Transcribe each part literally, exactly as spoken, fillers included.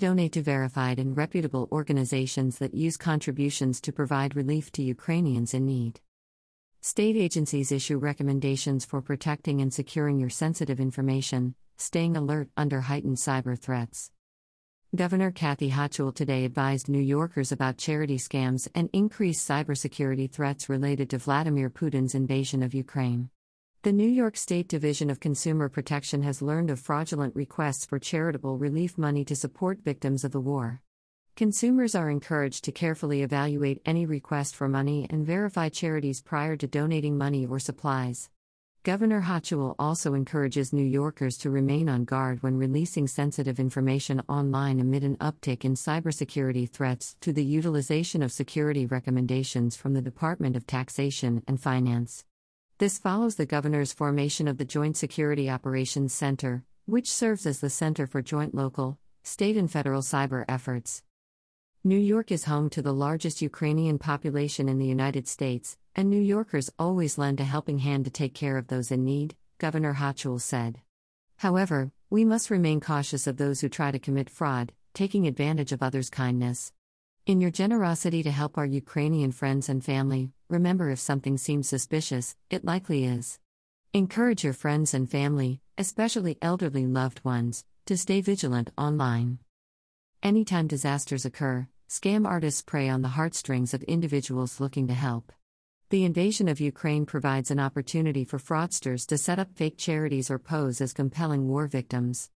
Donate to verified and reputable organizations that use contributions to provide relief to Ukrainians in need. State agencies issue recommendations for protecting and securing your sensitive information, staying alert under heightened cyber threats. Governor Kathy Hochul today advised New Yorkers about charity scams and increased cybersecurity threats related to Vladimir Putin's invasion of Ukraine. The New York State Division of Consumer Protection has learned of fraudulent requests for charitable relief money to support victims of the war. Consumers are encouraged to carefully evaluate any request for money and verify charities prior to donating money or supplies. Governor Hochul also encourages New Yorkers to remain on guard when releasing sensitive information online amid an uptick in cybersecurity threats through the utilization of security recommendations from the Department of Taxation and Finance. This follows the governor's formation of the Joint Security Operations Center, which serves as the center for joint local, state and federal cyber efforts. New York is home to the largest Ukrainian population in the United States, and New Yorkers always lend a helping hand to take care of those in need, Governor Hochul said. However, we must remain cautious of those who try to commit fraud, taking advantage of others' kindness. In your generosity to help our Ukrainian friends and family, remember if something seems suspicious, it likely is. Encourage your friends and family, especially elderly loved ones, to stay vigilant online. Anytime disasters occur, scam artists prey on the heartstrings of individuals looking to help. The invasion of Ukraine provides an opportunity for fraudsters to set up fake charities or pose as compelling war victims.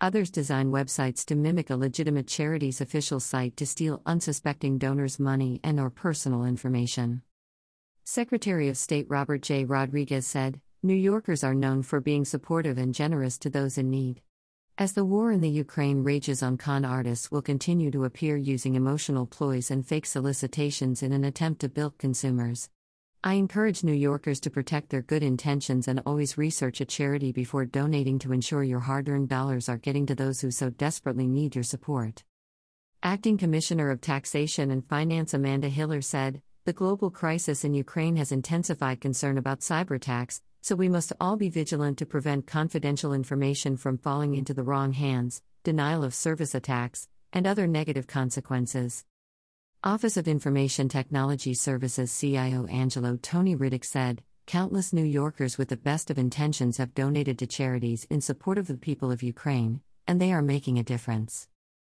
Others design websites to mimic a legitimate charity's official site to steal unsuspecting donors' money and/or personal information. Secretary of State Robert J. Rodriguez said, "New Yorkers are known for being supportive and generous to those in need." As the war in the Ukraine rages on, con artists will continue to appear using emotional ploys and fake solicitations in an attempt to bilk consumers. I encourage New Yorkers to protect their good intentions and always research a charity before donating to ensure your hard-earned dollars are getting to those who so desperately need your support. Acting Commissioner of Taxation and Finance Amanda Hiller said, "The global crisis in Ukraine has intensified concern about cyberattacks, so we must all be vigilant to prevent confidential information from falling into the wrong hands, denial of service attacks, and other negative consequences." Office of Information Technology Services C I O Angelo Tony Riddick said, "Countless New Yorkers with the best of intentions have donated to charities in support of the people of Ukraine, and they are making a difference."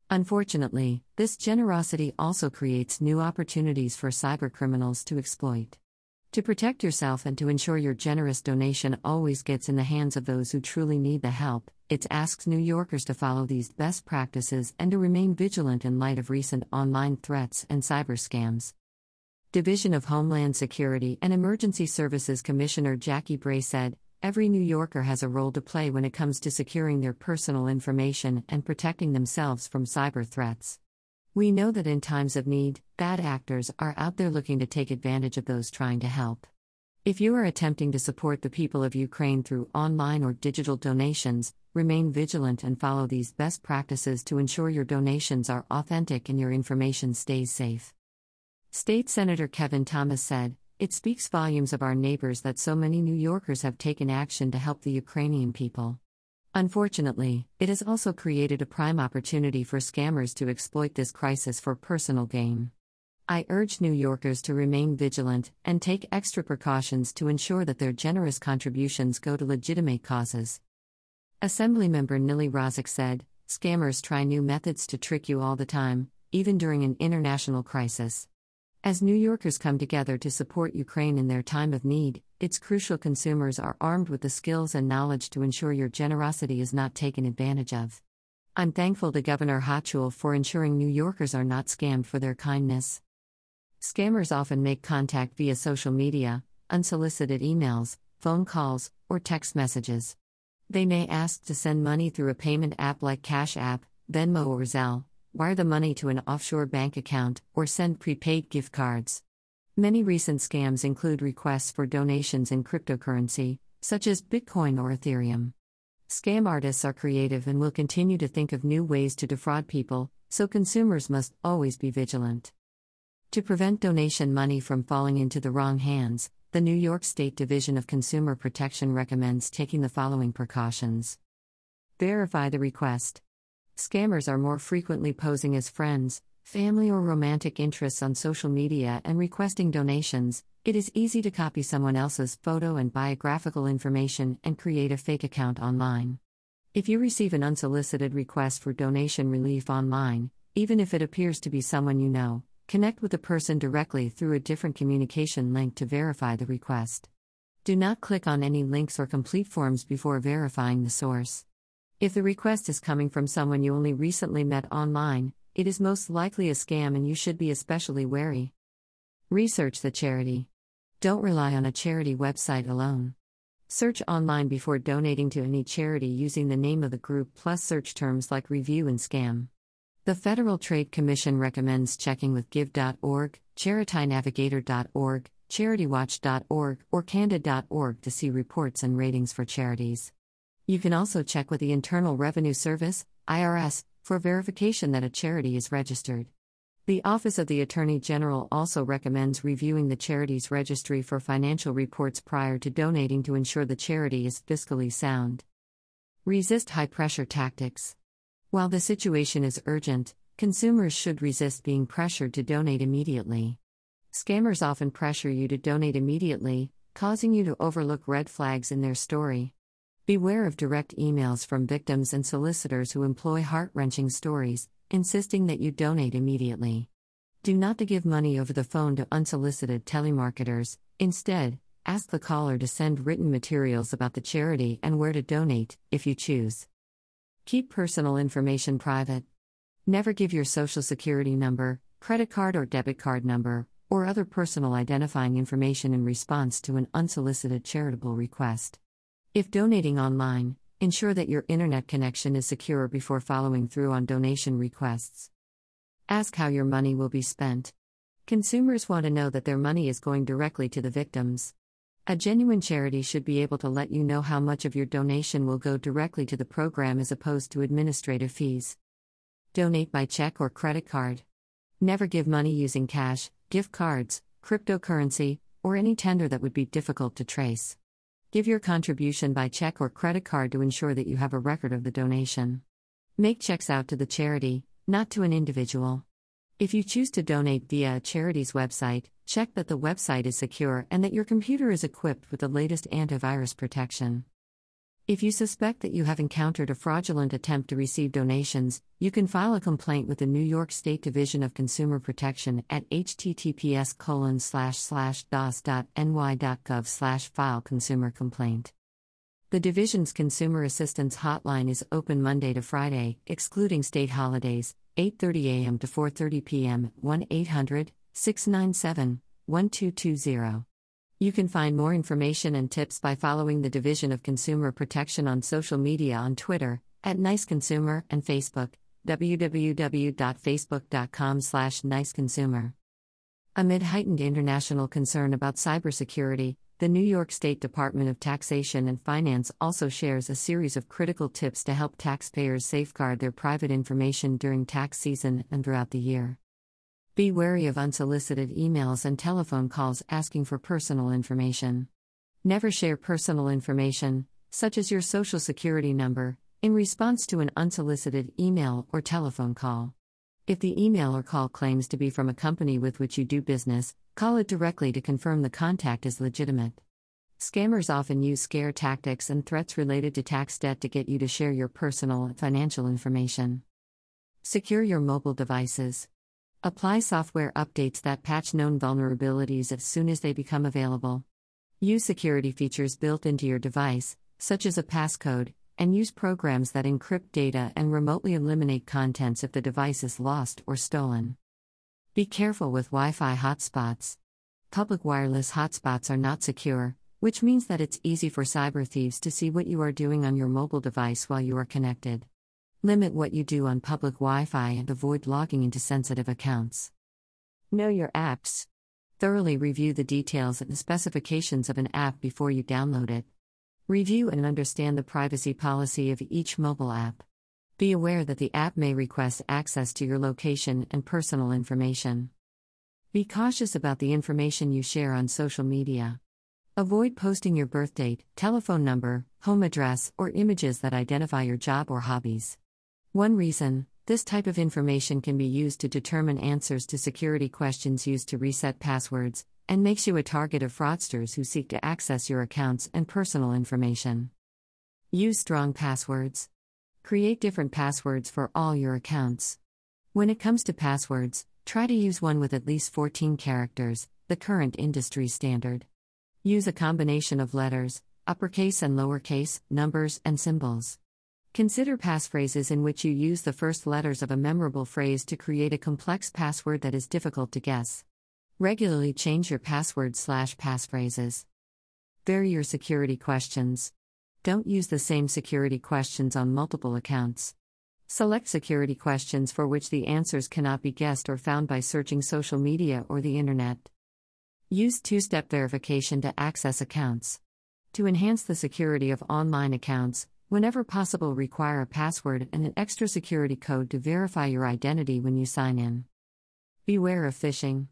Unfortunately, this generosity also creates new opportunities for cybercriminals to exploit. To protect yourself and to ensure your generous donation always gets in the hands of those who truly need the help, it asks New Yorkers to follow these best practices and to remain vigilant in light of recent online threats and cyber scams. Division of Homeland Security and Emergency Services Commissioner Jackie Bray said, "Every New Yorker has a role to play when it comes to securing their personal information and protecting themselves from cyber threats. We know that in times of need, bad actors are out there looking to take advantage of those trying to help. If you are attempting to support the people of Ukraine through online or digital donations, remain vigilant and follow these best practices to ensure your donations are authentic and your information stays safe." State Senator Kevin Thomas said, "It speaks volumes of our neighbors that so many New Yorkers have taken action to help the Ukrainian people. Unfortunately, it has also created a prime opportunity for scammers to exploit this crisis for personal gain. I urge New Yorkers to remain vigilant and take extra precautions to ensure that their generous contributions go to legitimate causes." Assemblymember Nili Rozik said, "Scammers try new methods to trick you all the time, even during an international crisis. As New Yorkers come together to support Ukraine in their time of need, it's crucial consumers are armed with the skills and knowledge to ensure your generosity is not taken advantage of. I'm thankful to Governor Hochul for ensuring New Yorkers are not scammed for their kindness." Scammers often make contact via social media, unsolicited emails, phone calls, or text messages. They may ask to send money through a payment app like Cash App, Venmo or Zelle, wire the money to an offshore bank account, or send prepaid gift cards. Many recent scams include requests for donations in cryptocurrency, such as Bitcoin or Ethereum. Scam artists are creative and will continue to think of new ways to defraud people, so consumers must always be vigilant. To prevent donation money from falling into the wrong hands, the New York State Division of Consumer Protection recommends taking the following precautions. Verify the request. Scammers are more frequently posing as friends, family, or romantic interests on social media and requesting donations. It is easy to copy someone else's photo and biographical information and create a fake account online. If you receive an unsolicited request for donation relief online, even if it appears to be someone you know, connect with the person directly through a different communication link to verify the request. Do not click on any links or complete forms before verifying the source. If the request is coming from someone you only recently met online, it is most likely a scam and you should be especially wary. Research the charity. Don't rely on a charity website alone. Search online before donating to any charity using the name of the group plus search terms like review and scam. The Federal Trade Commission recommends checking with give dot org, charity navigator dot org, charity watch dot org, or candid dot org to see reports and ratings for charities. You can also check with the Internal Revenue Service, I R S, for verification that a charity is registered. The Office of the Attorney General also recommends reviewing the charity's registry for financial reports prior to donating to ensure the charity is fiscally sound. Resist high-pressure tactics. While the situation is urgent, consumers should resist being pressured to donate immediately. Scammers often pressure you to donate immediately, causing you to overlook red flags in their story. Beware of direct emails from victims and solicitors who employ heart-wrenching stories, insisting that you donate immediately. Do not give money over the phone to unsolicited telemarketers. Instead, ask the caller to send written materials about the charity and where to donate, if you choose. Keep personal information private. Never give your social security number, credit card or debit card number, or other personal identifying information in response to an unsolicited charitable request. If donating online, ensure that your internet connection is secure before following through on donation requests. Ask how your money will be spent. Consumers want to know that their money is going directly to the victims. A genuine charity should be able to let you know how much of your donation will go directly to the program as opposed to administrative fees. Donate by check or credit card. Never give money using cash, gift cards, cryptocurrency, or any tender that would be difficult to trace. Give your contribution by check or credit card to ensure that you have a record of the donation. Make checks out to the charity, not to an individual. If you choose to donate via a charity's website, check that the website is secure and that your computer is equipped with the latest antivirus protection. If you suspect that you have encountered a fraudulent attempt to receive donations, you can file a complaint with the New York State Division of Consumer Protection at h t t p s colon slash slash d o s dot n y dot gov slash file consumer complaint. The Division's Consumer Assistance Hotline is open Monday to Friday, excluding state holidays, eight thirty a m to four thirty p m one eight hundred, six nine seven, one two two zero. You can find more information and tips by following the Division of Consumer Protection on social media on Twitter, at Nice Consumer, and Facebook, w w w dot facebook dot com slash nice consumer. Amid heightened international concern about cybersecurity, the New York State Department of Taxation and Finance also shares a series of critical tips to help taxpayers safeguard their private information during tax season and throughout the year. Be wary of unsolicited emails and telephone calls asking for personal information. Never share personal information, such as your social security number, in response to an unsolicited email or telephone call. If the email or call claims to be from a company with which you do business, call it directly to confirm the contact is legitimate. Scammers often use scare tactics and threats related to tax debt to get you to share your personal and financial information. Secure your mobile devices. Apply software updates that patch known vulnerabilities as soon as they become available. Use security features built into your device, such as a passcode, and use programs that encrypt data and remotely eliminate contents if the device is lost or stolen. Be careful with Wi-Fi hotspots. Public wireless hotspots are not secure, which means that it's easy for cyber thieves to see what you are doing on your mobile device while you are connected. Limit what you do on public Wi-Fi and avoid logging into sensitive accounts. Know your apps. Thoroughly review the details and specifications of an app before you download it. Review and understand the privacy policy of each mobile app. Be aware that the app may request access to your location and personal information. Be cautious about the information you share on social media. Avoid posting your birth date, telephone number, home address, or images that identify your job or hobbies. One reason, this type of information can be used to determine answers to security questions used to reset passwords, and makes you a target of fraudsters who seek to access your accounts and personal information. Use strong passwords. Create different passwords for all your accounts. When it comes to passwords, try to use one with at least fourteen characters, the current industry standard. Use a combination of letters, uppercase and lowercase, numbers, and symbols. Consider passphrases in which you use the first letters of a memorable phrase to create a complex password that is difficult to guess. Regularly change your password slash passphrases. Vary your security questions. Don't use the same security questions on multiple accounts. Select security questions for which the answers cannot be guessed or found by searching social media or the internet. Use two-step verification to access accounts. To enhance the security of online accounts, whenever possible, require a password and an extra security code to verify your identity when you sign in. Beware of phishing.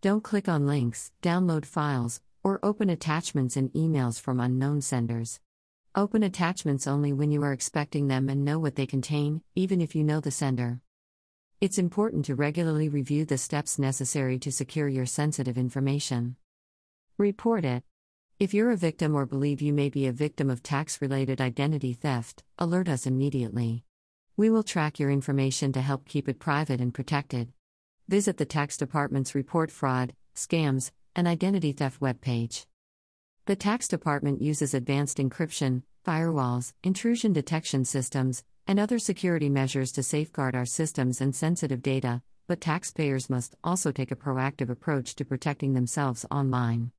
Don't click on links, download files, or open attachments in emails from unknown senders. Open attachments only when you are expecting them and know what they contain, even if you know the sender. It's important to regularly review the steps necessary to secure your sensitive information. Report it. If you're a victim or believe you may be a victim of tax-related identity theft, alert us immediately. We will track your information to help keep it private and protected. Visit the Tax Department's Report Fraud, Scams, and Identity Theft webpage. The Tax Department uses advanced encryption, firewalls, intrusion detection systems, and other security measures to safeguard our systems and sensitive data, but taxpayers must also take a proactive approach to protecting themselves online.